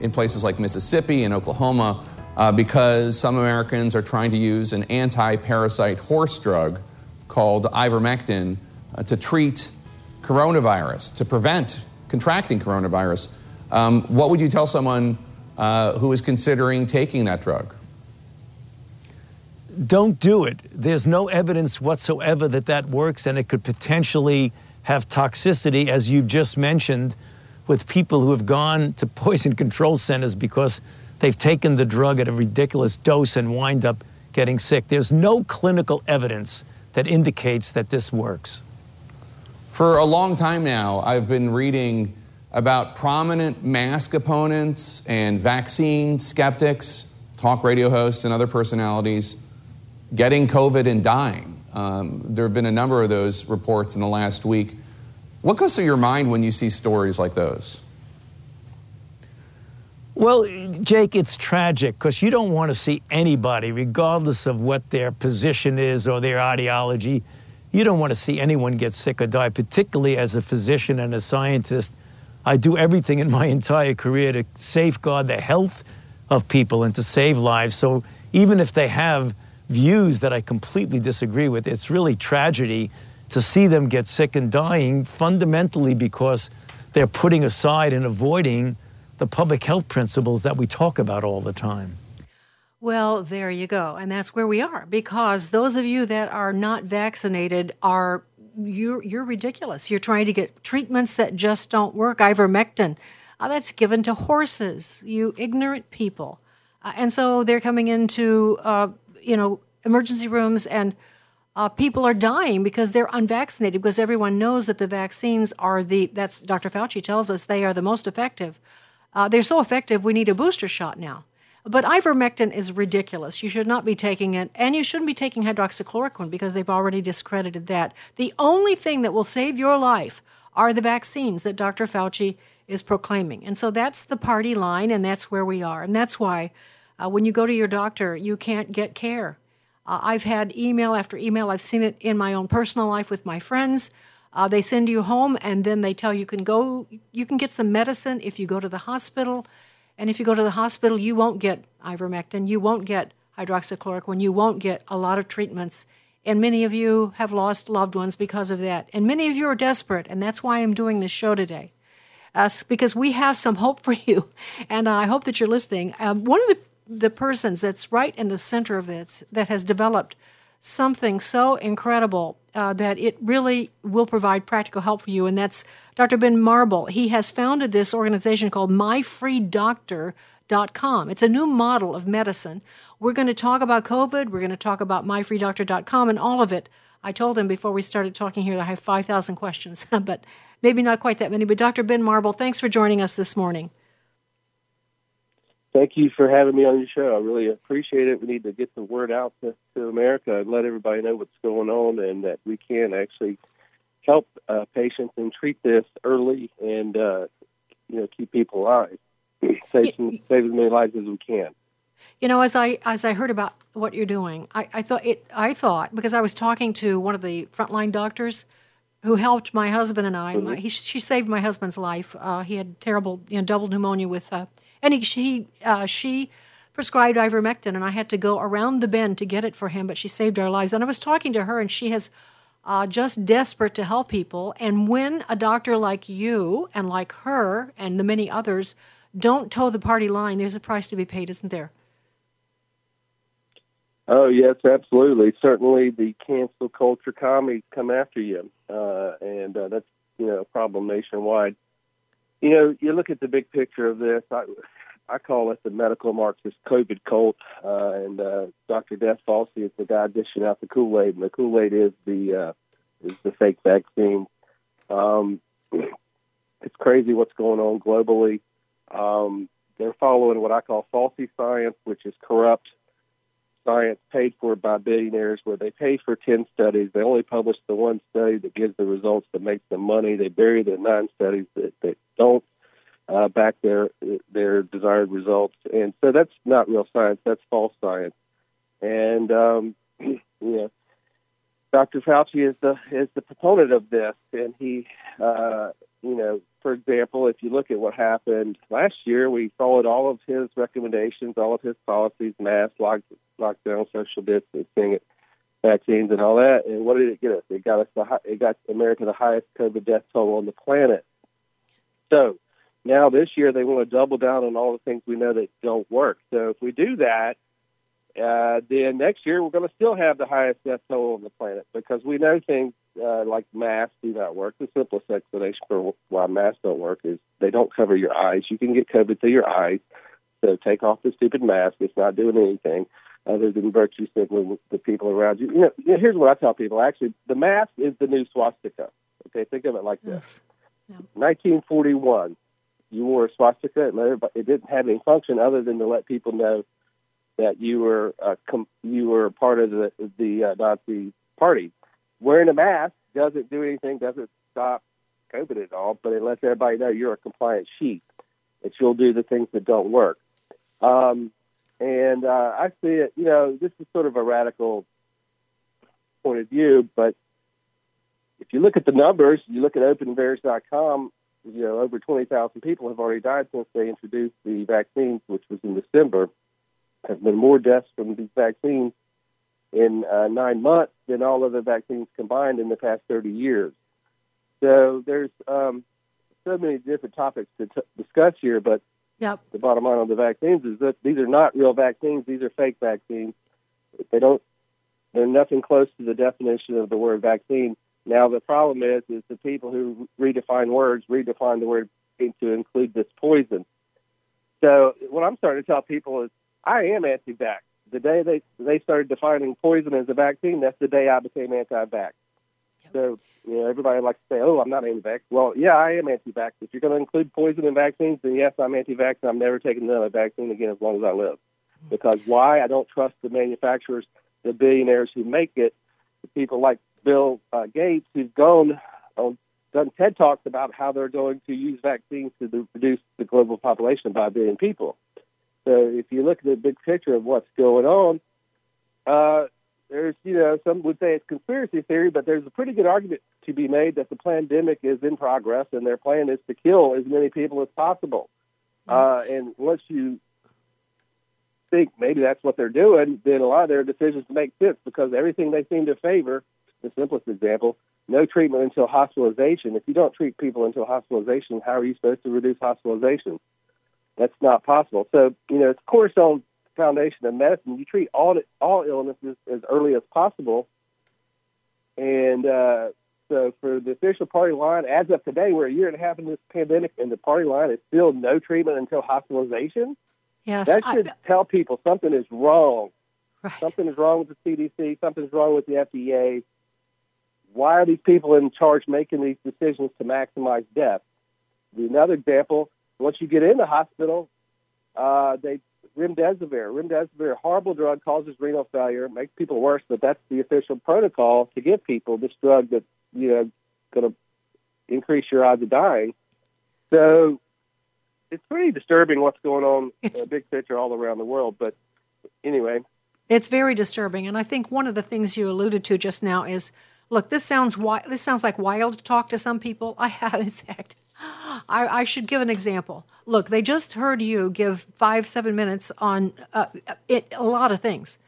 in places like Mississippi and Oklahoma because some Americans are trying to use an anti-parasite horse drug called ivermectin to treat coronavirus, to prevent contracting coronavirus. What would you tell someone who is considering taking that drug? Don't do it. There's no evidence whatsoever that that works, and it could potentially have toxicity, as you've just mentioned, with people who have gone to poison control centers because they've taken the drug at a ridiculous dose and wind up getting sick. There's no clinical evidence that indicates that this works. For a long time now, I've been reading about prominent mask opponents and vaccine skeptics, talk radio hosts and other personalities getting COVID and dying. There have been a number of those reports in the last week. What goes through your mind when you see stories like those? Well, Jake, it's tragic because you don't want to see anybody, regardless of what their position is or their ideology, you don't want to see anyone get sick or die, particularly as a physician and a scientist. I do everything in my entire career to safeguard the health of people and to save lives. So even if they have views that I completely disagree with, it's really tragedy to see them get sick and dying fundamentally because they're putting aside and avoiding the public health principles that we talk about all the time. Well, there you go. And that's where we are, because those of you that are not vaccinated are, you're ridiculous. You're trying to get treatments that just don't work. Ivermectin, that's given to horses, you ignorant people. And so they're coming into, emergency rooms and people are dying because they're unvaccinated, because everyone knows that the vaccines are that's Dr. Fauci tells us they are the most effective. They're so effective, we need a booster shot now. But ivermectin is ridiculous. You should not be taking it, and you shouldn't be taking hydroxychloroquine because they've already discredited that. The only thing that will save your life are the vaccines that Dr. Fauci is proclaiming. And so that's the party line, and that's where we are. And that's why when you go to your doctor, you can't get care. I've had email after email. I've seen it in my own personal life with my friends. They send you home, and then they tell you you can get some medicine if you go to the hospital. And if you go to the hospital, you won't get ivermectin, you won't get hydroxychloroquine, you won't get a lot of treatments. And many of you have lost loved ones because of that. And many of you are desperate, and that's why I'm doing this show today, because we have some hope for you. And I hope that you're listening. One of the persons that's right in the center of this, that has developed something so incredible that it really will provide practical help for you, and that's Dr. Ben Marble. He has founded this organization called MyFreeDoctor.com. It's a new model of medicine. We're going to talk about COVID. We're going to talk about MyFreeDoctor.com and all of it. I told him before we started talking here that I have 5,000 questions, but maybe not quite that many. But Dr. Ben Marble, thanks for joining us this morning. Thank you for having me on your show. I really appreciate it. We need to get the word out to America and let everybody know what's going on and that we can actually help patients and treat this early and keep people alive, save as many lives as we can. You know, as I heard about what you're doing, I thought because I was talking to one of the frontline doctors who helped my husband and I. Mm-hmm. She saved my husband's life. He had terrible double pneumonia with. And she prescribed ivermectin, and I had to go around the bend to get it for him, but she saved our lives. And I was talking to her, and she is just desperate to help people. And when a doctor like you and like her and the many others don't toe the party line, there's a price to be paid, isn't there? Oh, yes, absolutely. Certainly the cancel culture commies come after you, and that's, a problem nationwide. You look at the big picture of this, I call it the medical Marxist COVID cult, and Dr. Death Fauci is the guy dishing out the Kool-Aid, and the Kool-Aid is the fake vaccine. It's crazy what's going on globally. They're following what I call Fauci science, which is corrupt science paid for by billionaires, where they pay for 10 studies. They only publish the one study that gives the results that makes them money. They bury the 9 studies that don't back their desired results. And so that's not real science. That's false science. And, Dr. Fauci is the proponent of this. And he, for example, if you look at what happened last year, we followed all of his recommendations, all of his policies, masks, lockdown, social distancing, vaccines, and all that. And what did it get us? It got America the highest COVID death toll on the planet. So now this year they want to double down on all the things we know that don't work. So if we do that, then next year we're going to still have the highest death toll on the planet because we know things like masks do not work. The simplest explanation for why masks don't work is they don't cover your eyes. You can get COVID through your eyes, so take off the stupid mask. It's not doing anything other than virtue signaling with the people around you. Here's what I tell people. Actually, the mask is the new swastika. Okay, think of it like this. No. 1941, you wore a swastika. It didn't have any function other than to let people know that you were part of the Nazi party. Wearing a mask doesn't do anything, doesn't stop COVID at all, but it lets everybody know you're a compliant sheep, that you'll do the things that don't work. And I see it, this is sort of a radical point of view, but if you look at the numbers, you look at openvaers.com, over 20,000 people have already died since they introduced the vaccines, which was in December. There have been more deaths from these vaccines in 9 months than all of the vaccines combined in the past 30 years. So there's so many different topics to discuss here, but yep. The bottom line on the vaccines is that these are not real vaccines. These are fake vaccines. They're nothing close to the definition of the word vaccine. Now, the problem is the people who redefine words redefine the word to include this poison. So what I'm starting to tell people is I am anti-vax. The day they started defining poison as a vaccine, that's the day I became anti-vax. Yep. So, everybody likes to say, oh, I'm not anti-vax. Well, yeah, I am anti-vax. If you're going to include poison in vaccines, then yes, I'm anti-vax. I'm never taking another vaccine again as long as I live. Mm-hmm. Because why? I don't trust the manufacturers, the billionaires who make it, the people like Bill Gates who've done TED Talks about how they're going to use vaccines to reduce the global population by a billion people. So if you look at the big picture of what's going on, there's, some would say it's conspiracy theory, but there's a pretty good argument to be made that the pandemic is in progress and their plan is to kill as many people as possible. And once you think maybe that's what they're doing, then a lot of their decisions make sense because everything they seem to favor, the simplest example, no treatment until hospitalization. If you don't treat people until hospitalization, how are you supposed to reduce hospitalization? That's not possible. So, it's a cornerstone foundation of medicine. You treat all illnesses as early as possible. And so for the official party line, as of today, we're a year and a half into this pandemic, and the party line is still no treatment until hospitalization? Yes. That should tell people something is wrong. Right. Something is wrong with the CDC. Something's wrong with the FDA. Why are these people in charge making these decisions to maximize death? Another example, once you get in the hospital, remdesivir, horrible drug, causes renal failure, makes people worse, but that's the official protocol to give people this drug that's, going to increase your odds of dying. So it's pretty disturbing what's going on in the big picture all around the world. But anyway. It's very disturbing. And I think one of the things you alluded to just now is, look, this sounds like wild talk to some people. I have, in fact. I should give an example. Look, they just heard you give 5-7 minutes on a lot of things.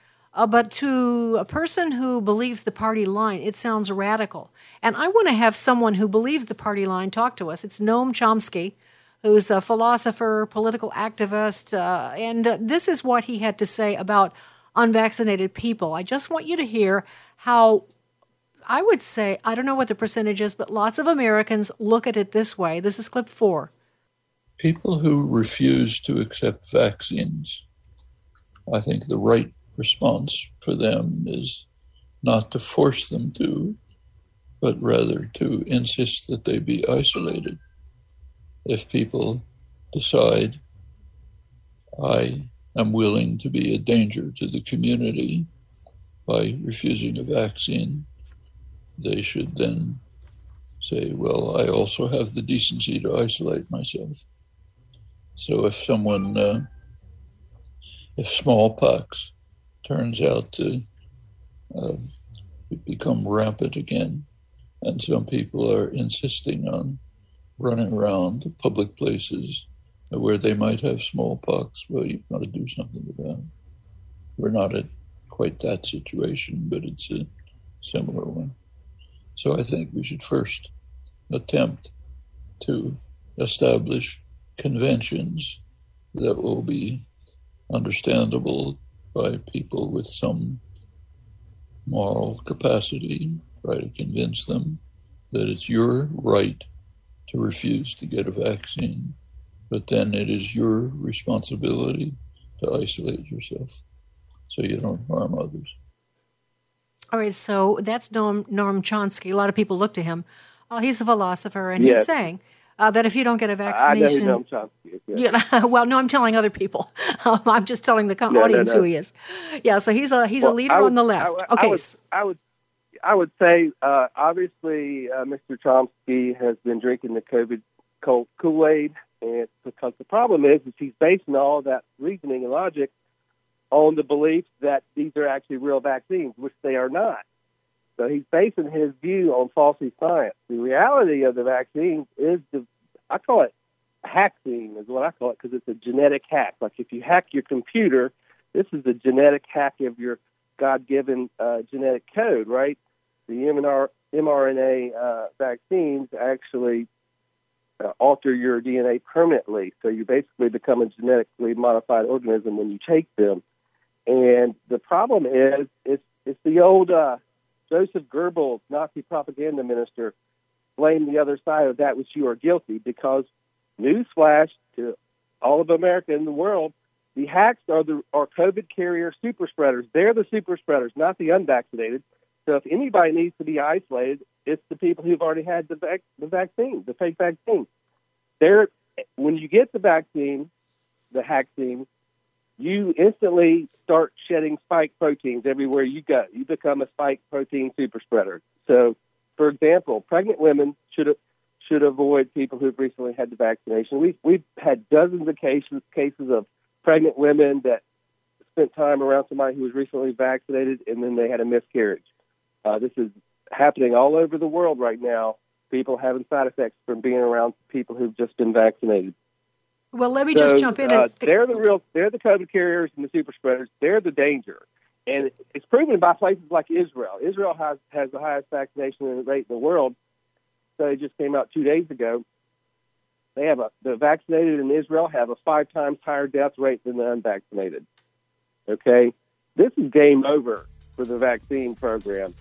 But to a person who believes the party line, it sounds radical. And I want to have someone who believes the party line talk to us. It's Noam Chomsky, who's a philosopher, political activist, and this is what he had to say about unvaccinated people. I just want you to hear how, I would say, I don't know what the percentage is, but lots of Americans look at it this way. This is clip 4. People who refuse to accept vaccines, I think the right response for them is not to force them to, but rather to insist that they be isolated. If people decide, I am willing to be a danger to the community by refusing a vaccine, they should then say, well, I also have the decency to isolate myself. So if someone, if smallpox turns out to become rampant again, and some people are insisting on running around public places where they might have smallpox, well, you've got to do something about it. We're not at quite that situation, but it's a similar one. So I think we should first attempt to establish conventions that will be understandable by people with some moral capacity. Try to convince them that it's your right to refuse to get a vaccine, but then it is your responsibility to isolate yourself so you don't harm others. All right, so that's Noam Chomsky. A lot of people look to him. He's a philosopher, and he's saying that if you don't get a vaccination... I know Noam Chomsky. Yeah. Well, no, I'm telling other people. I'm just telling the audience who he is. Yeah, so he's a leader on the left. I would say, obviously, Mr. Chomsky has been drinking the COVID cold Kool-Aid, and because the problem is he's basing all that reasoning and logic on the belief that these are actually real vaccines, which they are not. So he's basing his view on Fauci science. The reality of the vaccine is I call it hackzine is what I call it, because it's a genetic hack. Like if you hack your computer, this is a genetic hack of your God-given genetic code, right? The mRNA vaccines actually alter your DNA permanently. So you basically become a genetically modified organism when you take them. And the problem is, it's the old Joseph Goebbels, Nazi propaganda minister, blame the other side of that which you are guilty, because newsflash to all of America and the world, the hacks are COVID carrier super spreaders. They're the super spreaders, not the unvaccinated. So if anybody needs to be isolated, it's the people who've already had the vaccine, the fake vaccine. When you get the vaccine, the vaccine, you instantly start shedding spike proteins everywhere you go. You become a spike protein super spreader. So, for example, pregnant women should avoid people who've recently had the vaccination. We've had dozens of cases of pregnant women that spent time around somebody who was recently vaccinated, and then they had a miscarriage. This is happening all over the world right now, people having side effects from being around people who've just been vaccinated. Well, let me just jump in. They're the COVID carriers and the super spreaders. They're the danger. And it's proven by places like Israel. Israel has the highest vaccination rate in the world. So it just came out 2 days ago. They have the vaccinated in Israel have a 5 times higher death rate than the unvaccinated. Okay? This is game over for the vaccine program.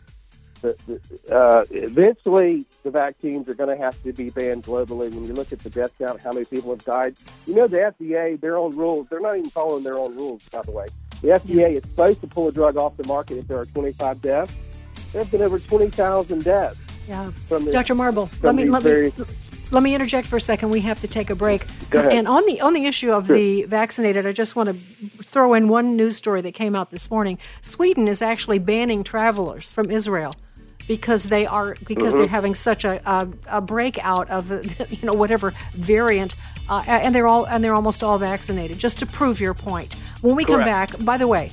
Eventually, the vaccines are going to have to be banned globally. When you look at the death count, how many people have died, you know, the FDA, their own rules, they're not even following their own rules, by the way. The FDA is supposed to pull a drug off the market if there are 25 deaths. There have been over 20,000 deaths. Yeah. Dr. Marble, let me interject for a second. We have to take a break. Go ahead. And on the issue of the vaccinated, I just want to throw in one news story that came out this morning. Sweden is actually banning travelers from Israel because they're having such a breakout of whatever variant, and they're almost all vaccinated. Just to prove your point, when we come back, by the way,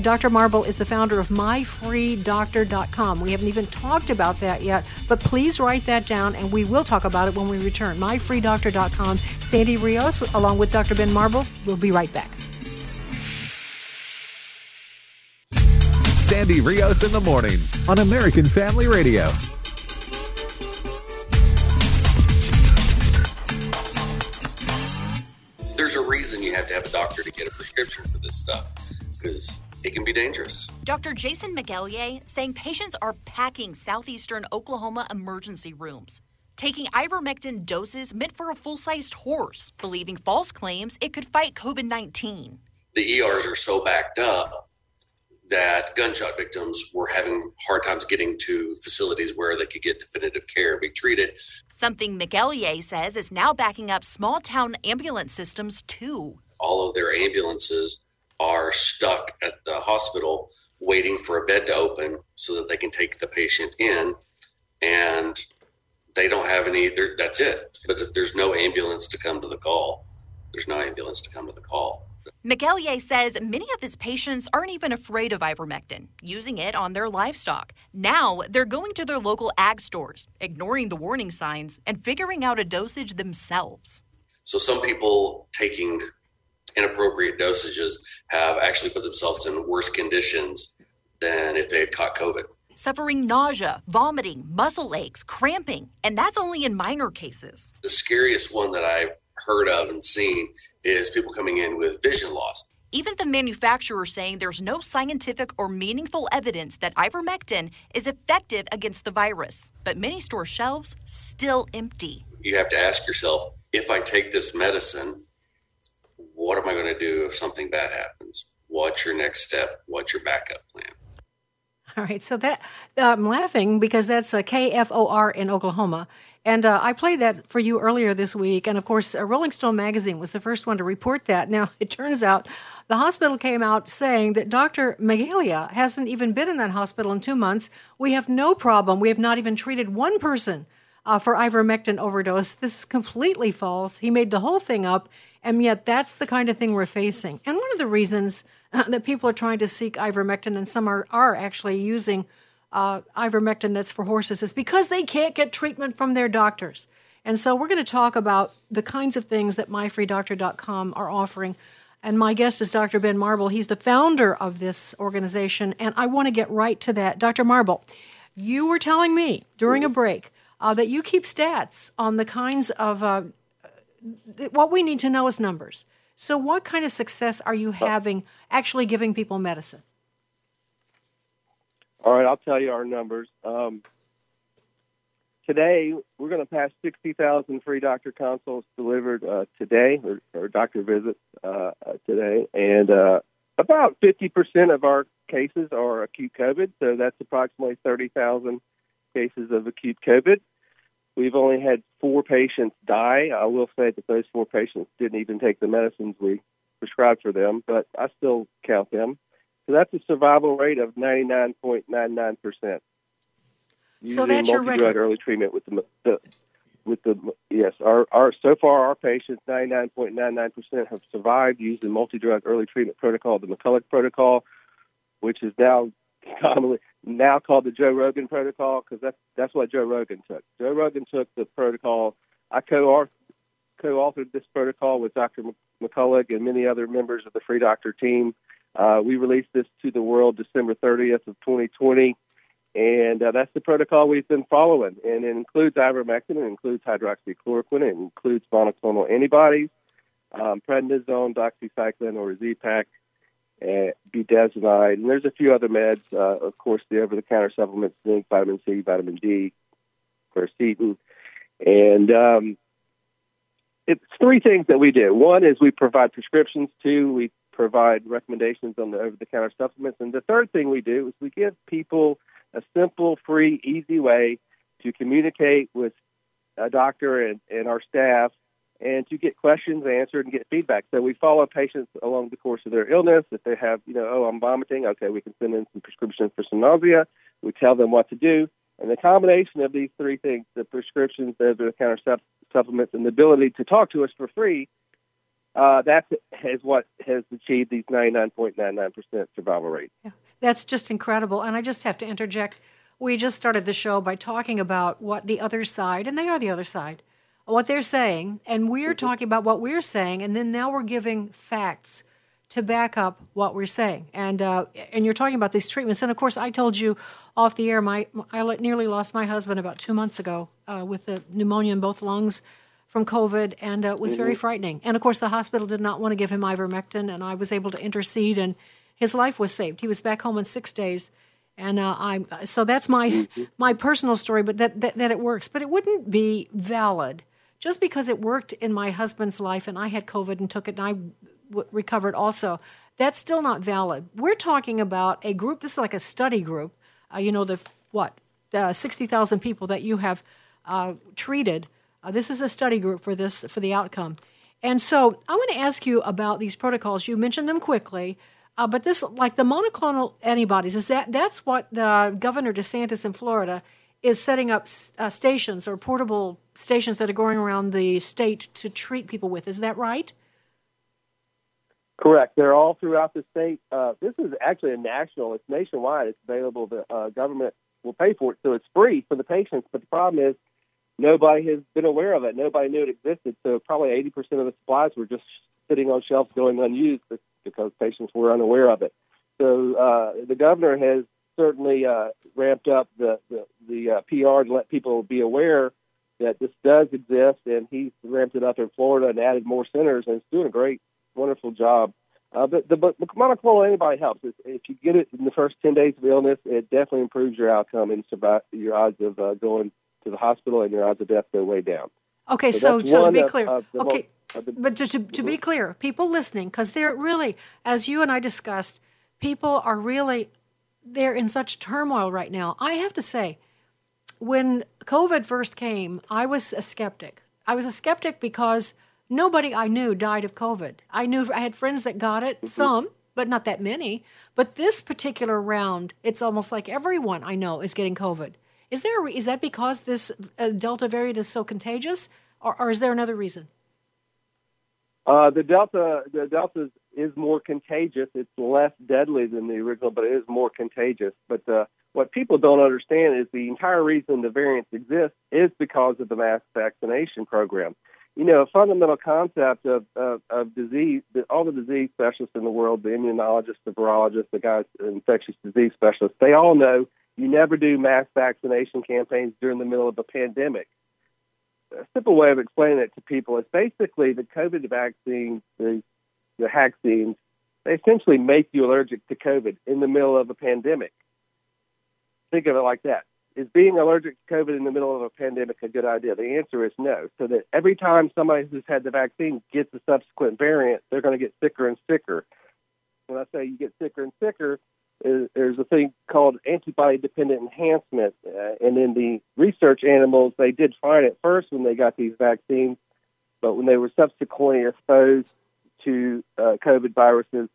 Dr. Marble is the founder of MyFreeDoctor.com. We haven't even talked about that yet, but please write that down, and we will talk about it when we return. MyFreeDoctor.com. Sandy Rios, along with Dr. Ben Marble, we'll be right back. Sandy Rios in the morning on American Family Radio. There's a reason you have to have a doctor to get a prescription for this stuff, because it can be dangerous. Dr. Jason McElyea saying patients are packing southeastern Oklahoma emergency rooms, taking ivermectin doses meant for a full-sized horse, believing false claims it could fight COVID-19. The ERs are so backed up that gunshot victims were having hard times getting to facilities where they could get definitive care and be treated. Something McElyea says is now backing up small-town ambulance systems, too. All of their ambulances are stuck at the hospital waiting for a bed to open so that they can take the patient in, and they don't have any, that's it. But if there's no ambulance to come to the call, there's no ambulance to come to the call. McElyea says many of his patients aren't even afraid of ivermectin, using it on their livestock. Now they're going to their local ag stores, ignoring the warning signs, and figuring out a dosage themselves. So some people taking inappropriate dosages have actually put themselves in worse conditions than if they had caught COVID. Suffering nausea, vomiting, muscle aches, cramping, and that's only in minor cases. The scariest one that I've heard of and seen is people coming in with vision loss. Even the manufacturer saying there's no scientific or meaningful evidence that ivermectin is effective against the virus, but many store shelves still empty. You have to ask yourself, if I take this medicine, what am I going to do if something bad happens? What's your next step? What's your backup plan? All right, so that I'm laughing because that's a KFOR in Oklahoma. And I played that for you earlier this week. And, of course, Rolling Stone magazine was the first one to report that. Now, it turns out the hospital came out saying that Dr. McElyea hasn't even been in that hospital in 2 months. We have no problem. We have not even treated one person for ivermectin overdose. This is completely false. He made the whole thing up. And yet that's the kind of thing we're facing. And one of the reasons that people are trying to seek ivermectin, and some are actually using ivermectin that's for horses, is because they can't get treatment from their doctors. And so we're going to talk about the kinds of things that MyFreeDoctor.com are offering. And my guest is Dr. Ben Marble. He's the founder of this organization. And I want to get right to that. Dr. Marble, you were telling me during a break that you keep stats on the kinds of what we need to know is numbers. So what kind of success are you having actually giving people medicine? All right, I'll tell you our numbers. Today, we're going to pass 60,000 free doctor consults delivered today, or doctor visits today. And about 50% of our cases are acute COVID, so that's approximately 30,000 cases of acute COVID. We've only had 4 patients die. I will say that those 4 patients didn't even take the medicines we prescribed for them, but I still count them. So that's a survival rate of 99.99%. So that's your record. Early treatment yes. So far our patients 99.99% have survived using multi-drug early treatment protocol, the McCullough protocol, which is now commonly now called the Joe Rogan protocol, because that's what Joe Rogan took. Joe Rogan took the protocol. I co-authored this protocol with Dr. McCullough and many other members of the Free Doctor team. We released this to the world December 30th of 2020, and that's the protocol we've been following. And it includes ivermectin, it includes hydroxychloroquine, it includes monoclonal antibodies, prednisone, doxycycline, or Z-Pak, budesonide, and there's a few other meds, of course, the over-the-counter supplements, zinc, vitamin C, vitamin D, quercetin. And it's 3 things that we do. 1 is we provide prescriptions. 2, we provide recommendations on the over-the-counter supplements. And the 3rd thing we do is we give people a simple, free, easy way to communicate with a doctor and our staff, and to get questions answered and get feedback. So we follow patients along the course of their illness. If they have, I'm vomiting, okay, we can send in some prescriptions for some nausea. We tell them what to do. And the combination of these 3 things, the prescriptions, the over-the-counter supplements, and the ability to talk to us for free, that is what has achieved these 99.99% survival rate. Yeah, that's just incredible. And I just have to interject. We just started the show by talking about what the other side, and they are the other side, what they're saying, and we're talking about what we're saying, and then now we're giving facts to back up what we're saying. And you're talking about these treatments. And, of course, I told you off the air, I nearly lost my husband about 2 months ago with a pneumonia in both lungs from COVID, and it was very frightening. And, of course, the hospital did not want to give him ivermectin, and I was able to intercede and his life was saved. He was back home in 6 days. And so that's my personal story, but that it works. But it wouldn't be valid just because it worked in my husband's life and I had COVID and took it and I recovered also. That's still not valid. We're talking about a group. This is like a study group. The 60,000 people that you have treated. This is a study group for the outcome. And so I want to ask you about these protocols. You mentioned them quickly. But this, like the monoclonal antibodies, that's what Governor DeSantis in Florida is setting up stations or portable stations that are going around the state to treat people with. Is that right? Correct. They're all throughout the state. This is actually it's nationwide. It's available. The government will pay for it, so it's free for the patients. But the problem is nobody has been aware of it. Nobody knew it existed, so probably 80% of the supplies were just sitting on shelves going unused because patients were unaware of it. So the governor has certainly ramped up the PR to let people be aware that this does exist, and he's ramped it up in Florida and added more centers, and it's doing a great, wonderful job. But the monoclonal antibody helps. If you get it in the first 10 days of illness, it definitely improves your outcome and your odds of going to the hospital and your odds of death go way down. Okay, so to be clear, but to be clear, people listening, because they're really, as you and I discussed, people are really, they're in such turmoil right now. I have to say, when COVID first came, I was a skeptic. I was a skeptic because nobody I knew died of COVID. I had friends that got it, some, but not that many. But this particular round, it's almost like everyone I know is getting COVID. Is that because this Delta variant is so contagious, or is there another reason? The Delta is more contagious. It's less deadly than the original, but it is more contagious. But what people don't understand is the entire reason the variants exist is because of the mass vaccination program. You know, a fundamental concept of disease, all the disease specialists in the world, the immunologists, the virologists, the guys, infectious disease specialists, they all know you never do mass vaccination campaigns during the middle of a pandemic. A simple way of explaining it to people is basically the COVID vaccine, the vaccines, they essentially make you allergic to COVID in the middle of a pandemic. Think of it like that. Is being allergic to COVID in the middle of a pandemic a good idea? The answer is no. So that every time somebody who's had the vaccine gets a subsequent variant, they're going to get sicker and sicker. When I say you get sicker and sicker, there's a thing called antibody-dependent enhancement, and in the research animals, they did find it first when they got these vaccines, but when they were subsequently exposed to COVID viruses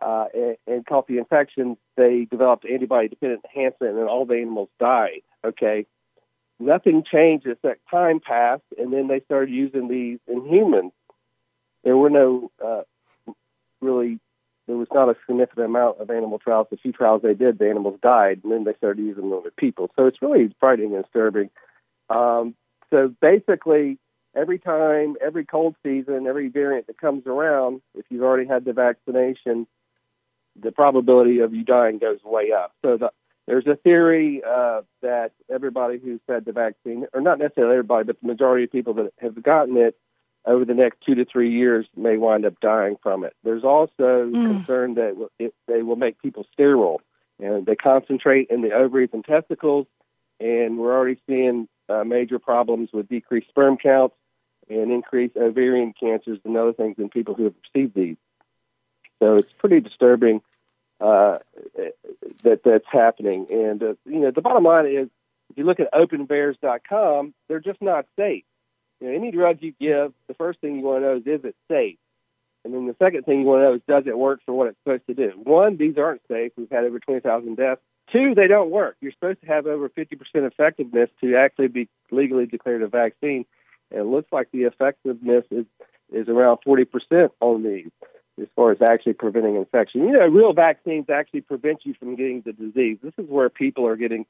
and caught the infections, they developed antibody-dependent enhancement, and all the animals died, okay? Nothing changed as that time passed, and then they started using these in humans. There were no There was not a significant amount of animal trials. The few trials they did, the animals died, and then they started using them with people. So it's really frightening and disturbing. So basically, every time, every cold season, every variant that comes around, if you've already had the vaccination, the probability of you dying goes way up. So there's a theory that everybody who's had the vaccine, or not necessarily everybody, but the majority of people that have gotten it, over the next 2 to 3 years may wind up dying from it. There's also concern that they will make people sterile, and they concentrate in the ovaries and testicles, and we're already seeing major problems with decreased sperm counts and increased ovarian cancers and other things in people who have received these. So it's pretty disturbing that's happening. And, the bottom line is, if you look at openvaers.com, they're just not safe. You know, any drug you give, the first thing you want to know is it safe? And then the second thing you want to know is, does it work for what it's supposed to do? One, these aren't safe. We've had over 20,000 deaths. Two, they don't work. You're supposed to have over 50% effectiveness to actually be legally declared a vaccine. And it looks like the effectiveness is around 40% on these as far as actually preventing infection. You know, real vaccines actually prevent you from getting the disease. This is where people are getting,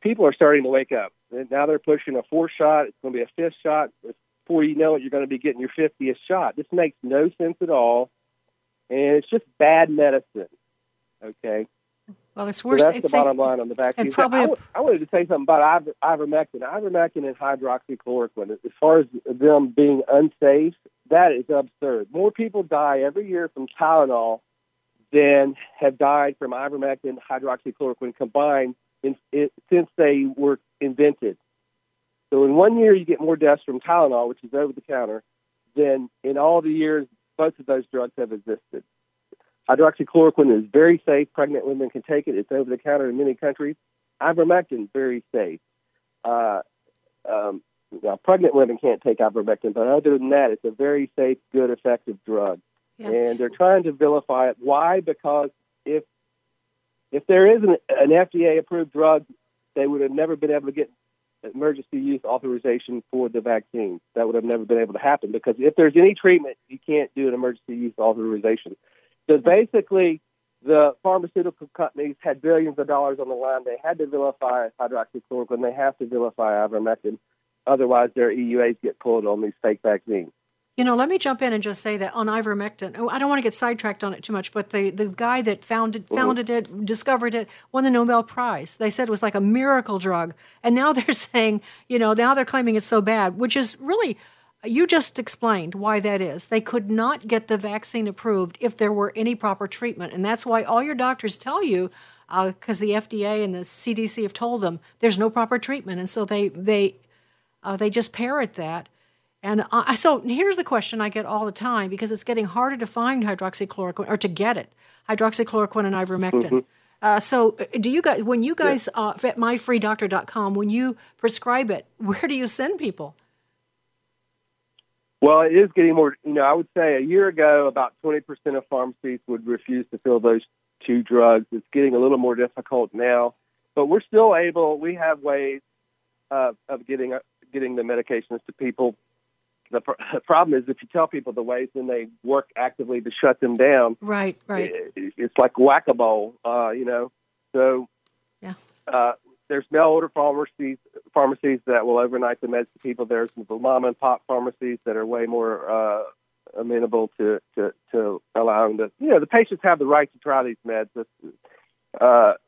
people are starting to wake up. Now they're pushing a 4th shot. It's going to be a 5th shot. Before you know it, you're going to be getting your 50th shot. This makes no sense at all, and it's just bad medicine, okay? Well, it's worse. So that's the bottom line on the vaccine. I wanted to say something about ivermectin. Ivermectin and hydroxychloroquine, as far as them being unsafe, that is absurd. More people die every year from Tylenol than have died from ivermectin and hydroxychloroquine combined since they were invented. So in 1 year, you get more deaths from Tylenol, which is over-the-counter, than in all the years both of those drugs have existed. Hydroxychloroquine is very safe. Pregnant women can take it. It's over-the-counter in many countries. Ivermectin, very safe. Now, pregnant women can't take ivermectin, but other than that, it's a very safe, good, effective drug. Yep. And they're trying to vilify it. Why? Because if there is an FDA-approved drug, they would have never been able to get emergency use authorization for the vaccine. That would have never been able to happen, because if there's any treatment, you can't do an emergency use authorization. So basically, the pharmaceutical companies had billions of dollars on the line. They had to vilify hydroxychloroquine. They have to vilify ivermectin. Otherwise, their EUAs get pulled on these fake vaccines. You know, let me jump in and just say that on ivermectin, I don't want to get sidetracked on it too much, but the guy that founded it, discovered it, won the Nobel Prize. They said it was like a miracle drug. And now they're saying, you know, now they're claiming it's so bad, which is really, you just explained why that is. They could not get the vaccine approved if there were any proper treatment. And that's why all your doctors tell you, because the FDA and the CDC have told them, there's no proper treatment. And so they just parrot that. And so here's the question I get all the time, because it's getting harder to find hydroxychloroquine, or to get it, hydroxychloroquine and ivermectin. Mm-hmm. So do you guys, when you guys at MyFreeDoctor.com, when you prescribe it, where do you send people? Well, it is getting more, you know, I would say a year ago, about 20% of pharmacies would refuse to fill those two drugs. It's getting a little more difficult now, but we're still able, we have ways of getting the medications to people. The problem is if you tell people the ways, then they work actively to shut them down. Right. It's like whack-a-mole, you know. So yeah. There's mail-order pharmacies that will overnight the meds to people. There's mom-and-pop pharmacies that are way more amenable to allowing the, you know, the patients have the right to try these meds. That's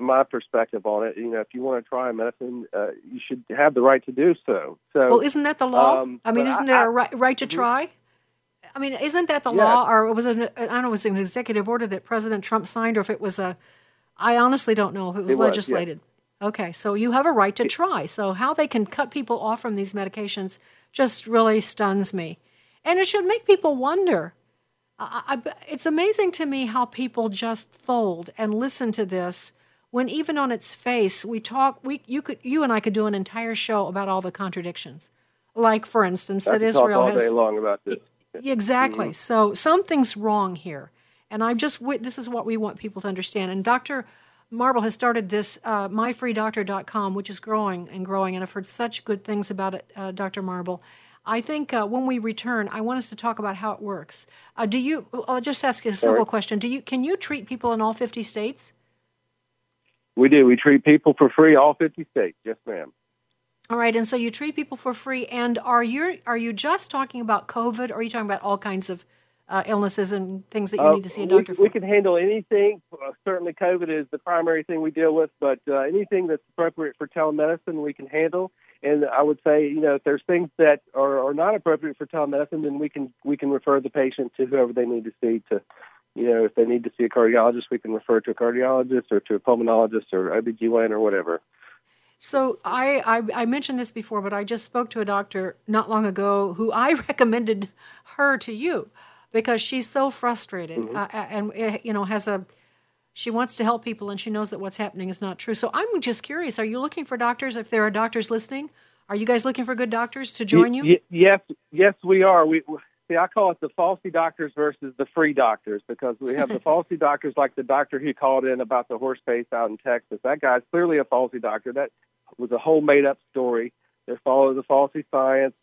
my perspective on it. You know, if you want to try a medicine, you should have the right to do so. Well, isn't that the law? I mean, isn't there a right to try? I mean, isn't that the law? Or was it, I don't know, was it an executive order that President Trump signed, or if it was I honestly don't know if it was legislated. Yeah. Okay, so you have a right to try. So how they can cut people off from these medications just really stuns me. And it should make people wonder. It's amazing to me how people just fold and listen to this, when even on its face, you and I could do an entire show about all the contradictions. Like, for instance, that Israel has... I could talk all day long about this. Exactly. Mm-hmm. So something's wrong here. And this is what we want people to understand. And Dr. Marble has started this MyFreeDoctor.com, which is growing and growing, and I've heard such good things about it, Dr. Marble. I think when we return, I want us to talk about how it works. I'll just ask you a simple question. Can you treat people in all 50 states? We do. We treat people for free, all 50 states. Yes, ma'am. All right, and so you treat people for free, and are you just talking about COVID, or are you talking about all kinds of illnesses and things that you need to see a doctor for? We can handle anything. Certainly COVID is the primary thing we deal with, but anything that's appropriate for telemedicine we can handle. And I would say, you know, if there's things that are not appropriate for telemedicine, then we can refer the patient to whoever they need to see to. You know, if they need to see a cardiologist, we can refer to a cardiologist or to a pulmonologist or OBGYN or whatever. So I mentioned this before, but I just spoke to a doctor not long ago who I recommended her to you because she's so frustrated and, you know, she wants to help people and she knows that what's happening is not true. So I'm just curious, are you looking for doctors? If there are doctors listening, are you guys looking for good doctors to join you? Yes, we are. See, I call it the falsy doctors versus the free doctors, because we have the falsy doctors like the doctor who called in about the horse face out in Texas. That guy's clearly a falsy doctor. That was a whole made-up story. They follow the falsy science.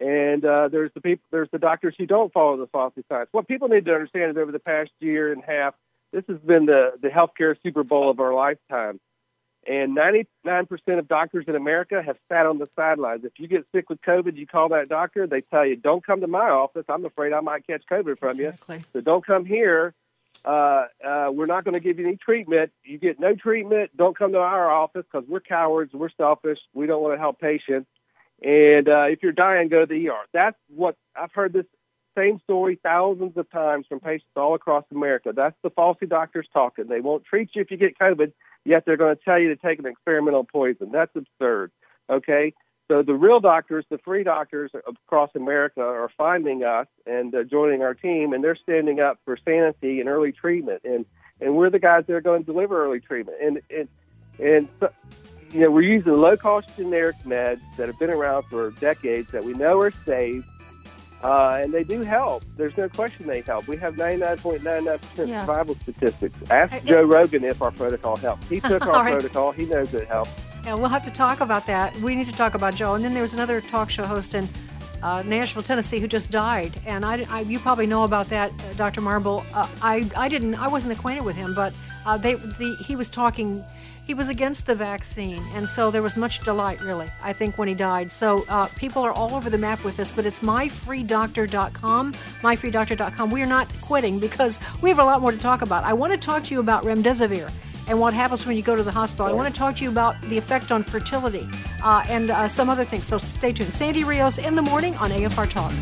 And there's the doctors who don't follow the falsy science. What people need to understand is over the past year and a half, this has been the healthcare Super Bowl of our lifetime. And 99% of doctors in America have sat on the sidelines. If you get sick with COVID, you call that doctor. They tell you, don't come to my office. I'm afraid I might catch COVID from you. So don't come here. We're not going to give you any treatment. You get no treatment. Don't come to our office because we're cowards. We're selfish. We don't want to help patients. And if you're dying, go to the ER. That's what I've heard this same story thousands of times from patients all across America. That's the Fauci doctors talking. They won't treat you if you get COVID, yet they're going to tell you to take an experimental poison. That's absurd, okay? So the real doctors, the free doctors across America are finding us and joining our team, and they're standing up for sanity and early treatment. And we're the guys that are going to deliver early treatment. And so, you know, we're using low-cost generic meds that have been around for decades that we know are safe, and they do help. There's no question they help. We have 99.99% survival statistics. Ask Joe Rogan if our protocol helps. He took our protocol. He knows it helps. Yeah, we'll have to talk about that. We need to talk about Joe. And then there was another talk show host in Nashville, Tennessee, who just died. And you probably know about that, Dr. Marble. I wasn't acquainted with him, but he was talking. He was against the vaccine, and so there was much delight, really, I think, when he died. So people are all over the map with this, but it's MyFreeDoctor.com, MyFreeDoctor.com. We are not quitting because we have a lot more to talk about. I want to talk to you about remdesivir and what happens when you go to the hospital. I want to talk to you about the effect on fertility and some other things, so stay tuned. Sandy Rios in the morning on AFR Talk.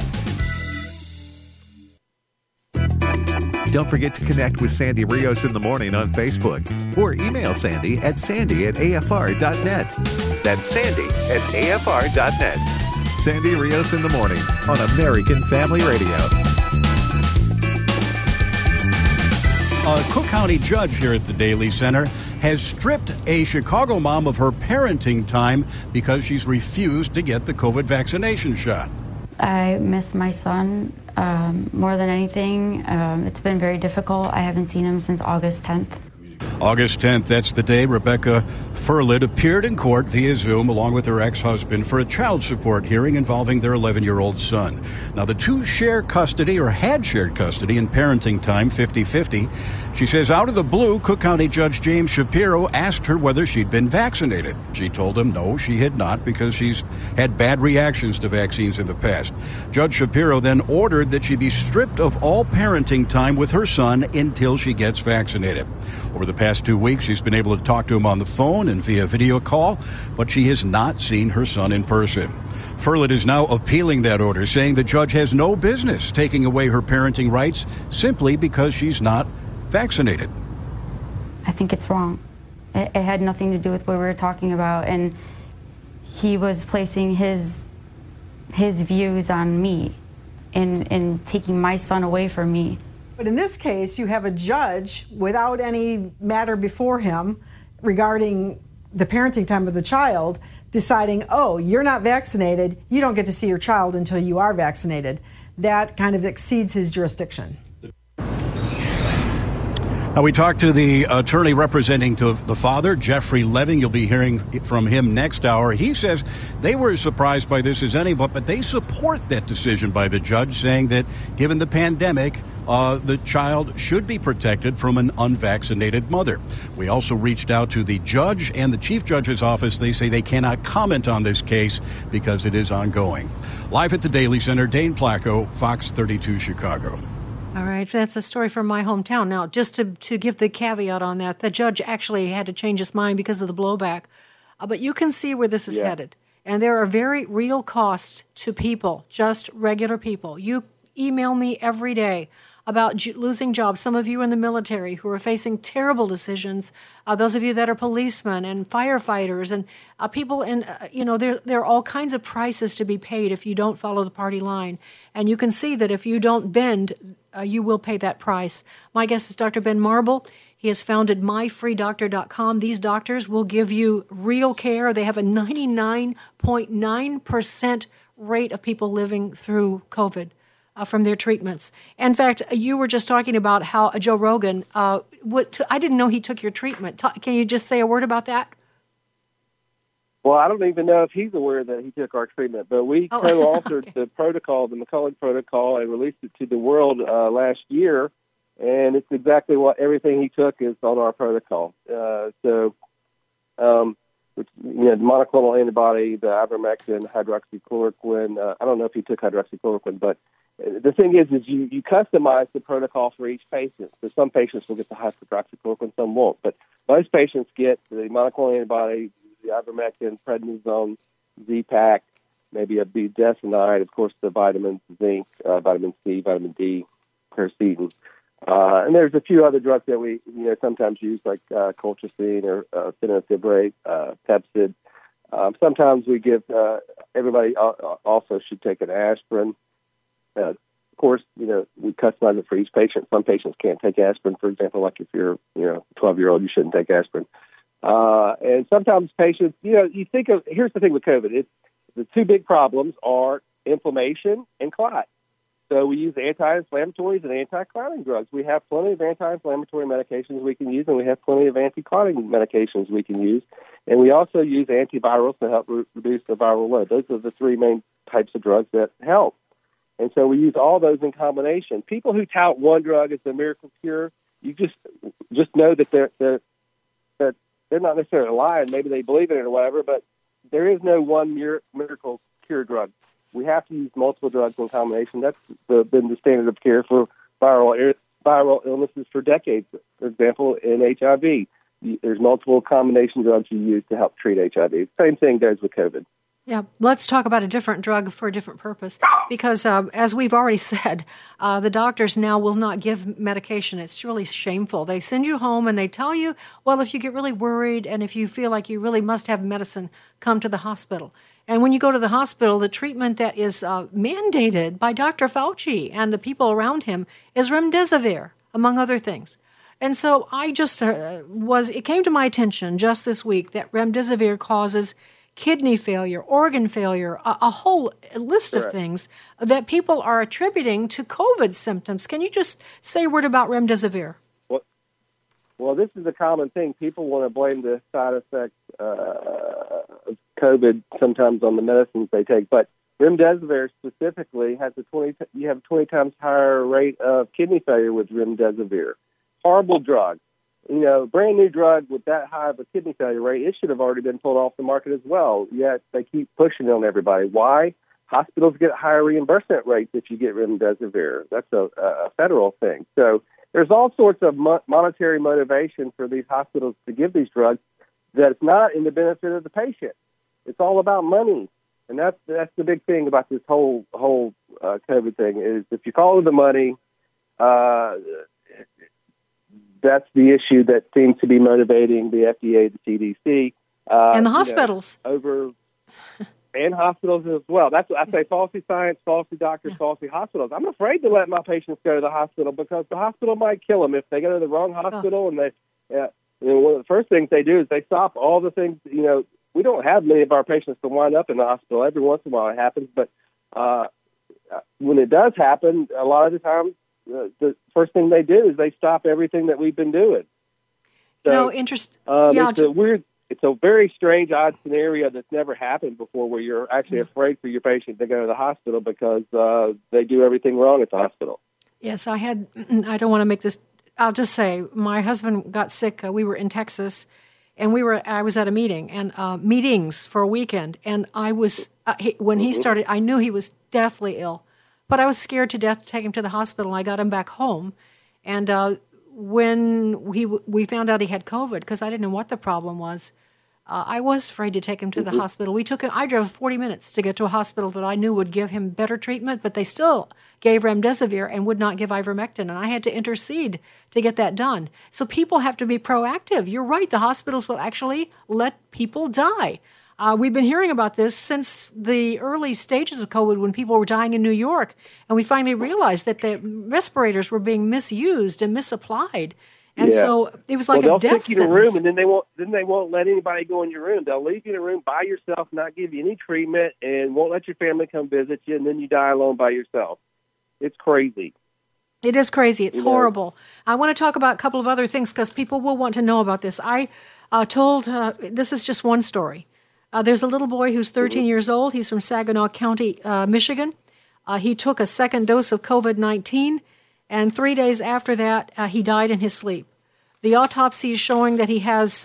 Don't forget to connect with Sandy Rios in the morning on Facebook or email Sandy at sandy@afr.net. That's sandy@afr.net. Sandy Rios in the morning on American Family Radio. A Cook County judge here at the Daily Center has stripped a Chicago mom of her parenting time because she's refused to get the COVID vaccination shot. I miss my son more than anything. It's been very difficult. I haven't seen him since August 10th. August 10th, that's the day Rebecca Furlid appeared in court via Zoom along with her ex-husband for a child support hearing involving their 11-year-old son. Now, the two share custody or had shared custody in parenting time, 50-50. She says out of the blue, Cook County Judge James Shapiro asked her whether she'd been vaccinated. She told him no, she had not because she's had bad reactions to vaccines in the past. Judge Shapiro then ordered that she be stripped of all parenting time with her son until she gets vaccinated. Over the past 2 weeks, she's been able to talk to him on the phone and via video call, but she has not seen her son in person. Furlid is now appealing that order, saying the judge has no business taking away her parenting rights simply because she's not vaccinated. I think it's wrong. It had nothing to do with what we were talking about, and he was placing his views on me and taking my son away from me. But in this case, you have a judge without any matter before him regarding the parenting time of the child, deciding, oh, you're not vaccinated, you don't get to see your child until you are vaccinated. That kind of exceeds his jurisdiction. Now, we talked to the attorney representing the father, Jeffrey Leving. You'll be hearing from him next hour. He says they were as surprised by this as anyone, but they support that decision by the judge, saying that given the pandemic, the child should be protected from an unvaccinated mother. We also reached out to the judge and the chief judge's office. They say they cannot comment on this case because it is ongoing. Live at the Daily Center, Dane Placco, Fox 32 Chicago. All right, that's a story from my hometown. Now, just to give the caveat on that, the judge actually had to change his mind because of the blowback. But you can see where this is headed. And there are very real costs to people, just regular people. You email me every day about losing jobs. Some of you in the military who are facing terrible decisions, those of you that are policemen and firefighters and people in, there are all kinds of prices to be paid if you don't follow the party line. And you can see that if you don't bend, you will pay that price. My guest is Dr. Ben Marble. He has founded MyFreeDoctor.com. These doctors will give you real care. They have a 99.9% rate of people living through COVID from their treatments. In fact, you were just talking about how Joe Rogan, I didn't know he took your treatment. Can you just say a word about that? Well, I don't even know if he's aware that he took our treatment, but we co-authored the protocol, the McCullough protocol, and released it to the world last year, and it's exactly what everything he took is on our protocol. The monoclonal antibody, the ivermectin, hydroxychloroquine. I don't know if he took hydroxychloroquine, but the thing is you customize the protocol for each patient. So some patients will get the hydroxychloroquine, some won't, but most patients get the monoclonal antibody, the ivermectin, prednisone, Z-Pak, maybe a budesonide, of course, the vitamins, zinc, vitamin C, vitamin D, quercetin. And there's a few other drugs that we sometimes use, like colchicine or fenofibrate, Pepcid. Sometimes we give everybody also should take an aspirin. Of course, we customize it for each patient. Some patients can't take aspirin, for example, like if you're 12-year-old, you shouldn't take aspirin. And sometimes patients, you think of, here's the thing with COVID. The two big problems are inflammation and clot. So we use anti-inflammatories and anti-clotting drugs. We have plenty of anti-inflammatory medications we can use, and we have plenty of anti-clotting medications we can use. And we also use antivirals to help reduce the viral load. Those are the three main types of drugs that help. And so we use all those in combination. People who tout one drug as the miracle cure, you just know that they're not necessarily lying. Maybe they believe in it or whatever, but there is no one miracle cure drug. We have to use multiple drugs in combination. That's been the standard of care for viral illnesses for decades. For example, in HIV, there's multiple combination drugs you use to help treat HIV. Same thing goes with COVID. Yeah, let's talk about a different drug for a different purpose because, as we've already said, the doctors now will not give medication. It's really shameful. They send you home and they tell you, well, if you get really worried and if you feel like you really must have medicine, come to the hospital. And when you go to the hospital, the treatment that is mandated by Dr. Fauci and the people around him is remdesivir, among other things. And so I just it came to my attention just this week that remdesivir causes kidney failure, organ failure, a whole list of things that people are attributing to COVID symptoms. Can you just say a word about remdesivir? Well, this is a common thing. People want to blame the side effects of COVID sometimes on the medicines they take, but remdesivir specifically has you have a 20 times higher rate of kidney failure with remdesivir. Horrible drug. Brand new drug with that high of a kidney failure rate, it should have already been pulled off the market as well. Yet they keep pushing it on everybody. Why? Hospitals get higher reimbursement rates if you get remdesivir. That's a federal thing. So there's all sorts of monetary motivation for these hospitals to give these drugs that's not in the benefit of the patient. It's all about money. And that's the big thing about this whole COVID thing is if you follow the money, that's the issue that seems to be motivating the FDA, the CDC, and the hospitals and hospitals as well. That's what I say: Fauci science, Fauci doctors, Fauci hospitals. I'm afraid to let my patients go to the hospital because the hospital might kill them if they go to the wrong hospital. And they, one of the first things they do is they stop all the things. We don't have many of our patients to wind up in the hospital. Every once in a while it happens, but when it does happen, a lot of the time, the first thing they do is they stop everything that we've been doing. So, it's a very strange, odd scenario that's never happened before where you're actually afraid for your patient to go to the hospital because they do everything wrong at the hospital. Yes, I don't want to make this, I'll just say my husband got sick. We were in Texas and I was at a meeting and meetings for a weekend. And I was, when he started, I knew he was deathly ill. But I was scared to death to take him to the hospital, and I got him back home. And when we found out he had COVID, because I didn't know what the problem was, I was afraid to take him to the hospital. We took him. I drove 40 minutes to get to a hospital that I knew would give him better treatment, but they still gave remdesivir and would not give ivermectin, and I had to intercede to get that done. So people have to be proactive. You're right. The hospitals will actually let people die. We've been hearing about this since the early stages of COVID when people were dying in New York, and we finally realized that the respirators were being misused and misapplied. And so it was like a death sentence. They'll stick you in a room, and then they won't let anybody go in your room. They'll leave you in a room by yourself, not give you any treatment, and won't let your family come visit you, and then you die alone by yourself. It's crazy. It is crazy. It's horrible. I want to talk about a couple of other things because people will want to know about this. I told this is just one story. There's a little boy who's 13 years old. He's from Saginaw County, Michigan. He took a second dose of COVID-19, and 3 days after that, he died in his sleep. The autopsy is showing that he has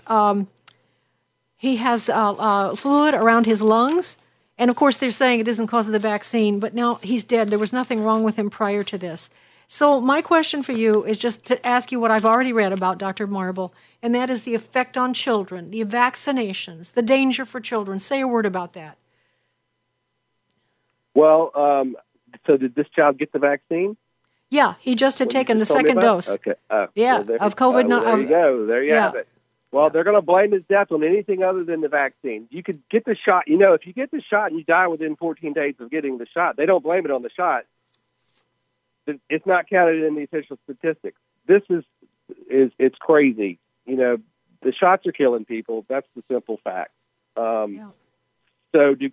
fluid around his lungs, and of course they're saying it isn't because of the vaccine, but now he's dead. There was nothing wrong with him prior to this. So my question for you is just to ask you what I've already read about Dr. Marble, and that is the effect on children, the vaccinations, the danger for children. Say a word about that. Well, so did this child get the vaccine? Yeah, he just had taken the second dose. Okay. Yeah, well, of COVID. There you go. There you have it. Well, they're going to blame his death on anything other than the vaccine. You could get the shot. You know, if you get the shot and you die within 14 days of getting the shot, they don't blame it on the shot. It's not counted in the official statistics. This is it's crazy. You know, the shots are killing people. That's the simple fact. So do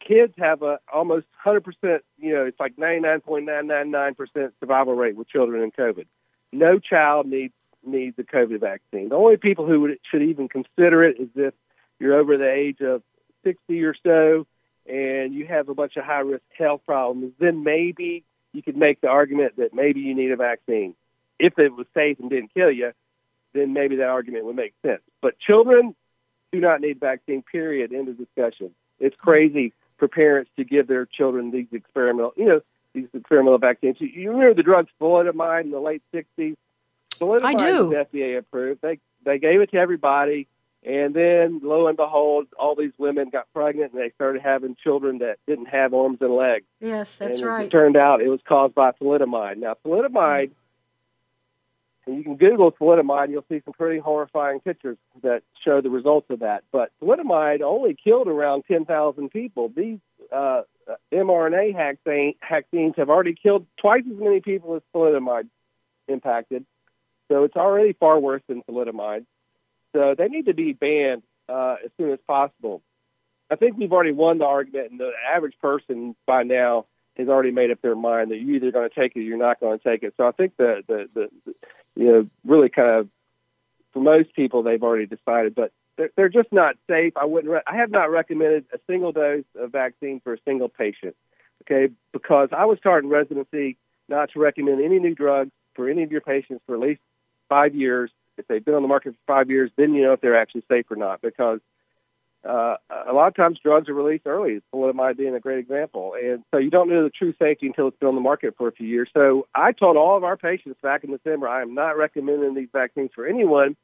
kids have a almost 100%, you know, it's like 99.999% survival rate with children in COVID. No child needs the COVID vaccine. The only people who should even consider it is if you're over the age of 60 or so and you have a bunch of high-risk health problems, then maybe you could make the argument that maybe you need a vaccine. If it was safe and didn't kill you, then maybe that argument would make sense. But children do not need vaccine, period, end of discussion. It's crazy for parents to give their children these experimental vaccines. You remember the drug thalidomide in the late 60s? I do. Was FDA approved. They gave it to everybody, and then lo and behold, all these women got pregnant, and they started having children that didn't have arms and legs. Yes, that's right. It turned out it was caused by thalidomide. Now, thalidomide, and you can Google thalidomide, you'll see some pretty horrifying pictures that show the results of that. But thalidomide only killed around 10,000 people. These mRNA vaccines have already killed twice as many people as thalidomide impacted. So it's already far worse than thalidomide. So they need to be banned as soon as possible. I think we've already won the argument, and the average person by now has already made up their mind that you're either going to take it or you're not going to take it. So I think the you know, really kind of, for most people, they've already decided. But they're just not safe. I have not recommended a single dose of vaccine for a single patient, okay, because I was taught in residency not to recommend any new drugs for any of your patients for at least 5 years. If they've been on the market for 5 years, then you know if they're actually safe or not, because a lot of times drugs are released early, thalidomide being a great example. And so you don't know the true safety until it's been on the market for a few years. So I told all of our patients back in December, I am not recommending these vaccines for anyone.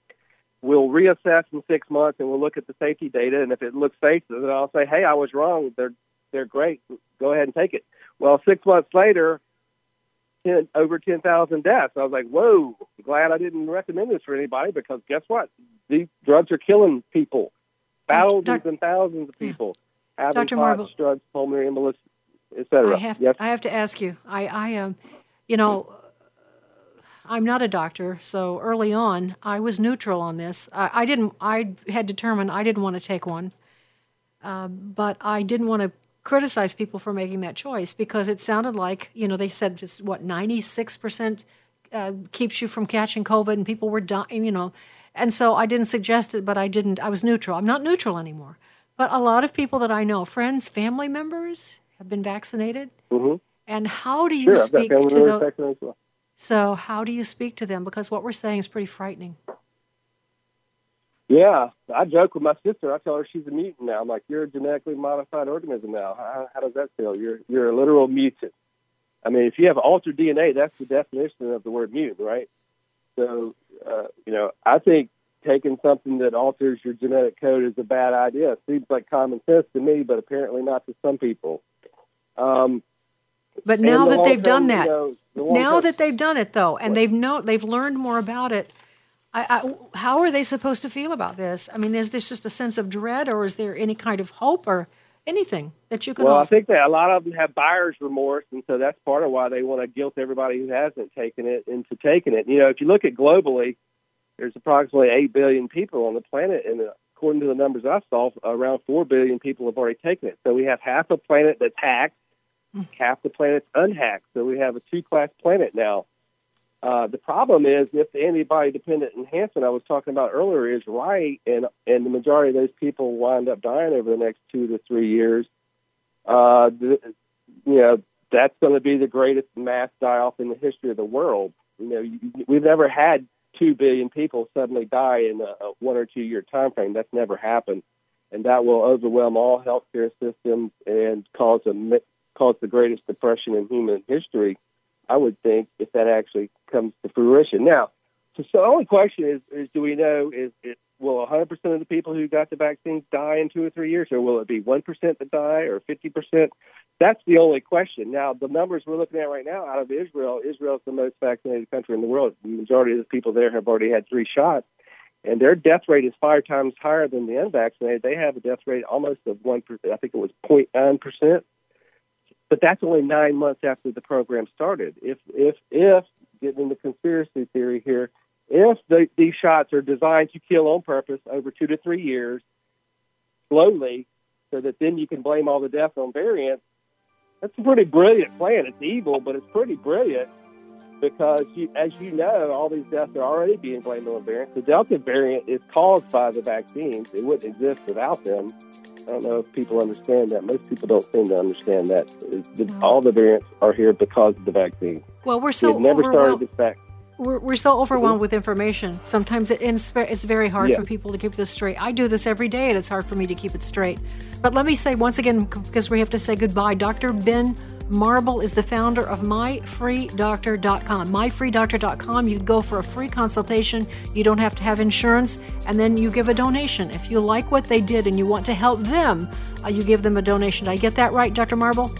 We'll reassess in 6 months, and we'll look at the safety data, and if it looks safe, then I'll say, hey, I was wrong. They're great. Go ahead and take it. Well, 6 months later, over 10,000 deaths. I was like, whoa, glad I didn't recommend this for anybody, because guess what? These drugs are killing people, thousands and thousands of people. Yeah. Dr. Marble, drugs, pulmonary embolism, et cetera. I have to ask you, I am, you know, I'm not a doctor, so early on I was neutral on this. I had determined I didn't want to take one, but I didn't want to criticize people for making that choice, because it sounded like, you know, they said just 96% keeps you from catching COVID, and people were dying, you know. And so I didn't suggest it, but I was neutral. I'm not neutral anymore. But a lot of people that I know, friends, family members, have been vaccinated. Mm-hmm. And how do you speak to them? Well. So how do you speak to them? Because what we're saying is pretty frightening. Yeah, I joke with my sister. I tell her she's a mutant now. I'm like, you're a genetically modified organism now. How does that feel? You're a literal mutant. I mean, if you have altered DNA, that's the definition of the word mutant, right? So, you know, I think taking something that alters your genetic code is a bad idea. It seems like common sense to me, but apparently not to some people. But now that they've done that, now that they've done it, though, and they've learned more about it, how are they supposed to feel about this? I mean, is this just a sense of dread, or is there any kind of hope or anything that you can offer? I think that a lot of them have buyer's remorse, and so that's part of why they want to guilt everybody who hasn't taken it into taking it. You know, if you look at globally, there's approximately 8 billion people on the planet, and according to the numbers I saw, around 4 billion people have already taken it. So we have half the planet that's hacked, half the planet's unhacked. So we have a two-class planet now. The problem is if the antibody-dependent enhancement I was talking about earlier is right, and the majority of those people wind up dying over the next 2 to 3 years, you know, that's going to be the greatest mass die-off in the history of the world. You know, we've never had 2 billion people suddenly die in a 1 or 2 year time frame. That's never happened, and that will overwhelm all healthcare systems and cause the greatest depression in human history, I would think, if that actually comes to fruition. Now, so the only question is do we know, will 100% of the people who got the vaccines die in 2 or 3 years, or will it be 1% that die, or 50%? That's the only question. Now, the numbers we're looking at right now out of Israel, Israel is the most vaccinated country in the world. The majority of the people there have already had 3 shots, and their death rate is 5 times higher than the unvaccinated. They have a death rate almost of 1%. I think it was 0.9%. But that's only 9 months after the program started. If getting into conspiracy theory here, if these shots are designed to kill on purpose over 2 to 3 years, slowly, so that then you can blame all the death on variants, that's a pretty brilliant plan. It's evil, but it's pretty brilliant because, as you know, all these deaths are already being blamed on variants. The Delta variant is caused by the vaccines. It wouldn't exist without them. I don't know if people understand that. Most people don't seem to understand that. All the variants are here because of the vaccine. Well, we're so overwhelmed with information. Sometimes it's very hard for people to keep this straight. I do this every day, and it's hard for me to keep it straight. But let me say once again, because we have to say goodbye, Dr. Ben Marble is the founder of MyFreeDoctor.com. MyFreeDoctor.com, you go for a free consultation. You don't have to have insurance, and then you give a donation. If you like what they did and you want to help them, you give them a donation. Did I get that right, Dr. Marble?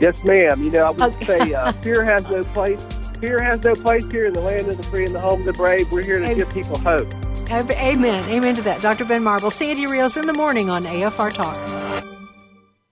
Yes, ma'am. You know, I would say fear has no place. Fear has no place here in the land of the free and the home of the brave. We're here to give people hope. Amen. Amen to that. Dr. Ben Marble, Sandy Rios in the morning on AFR Talk.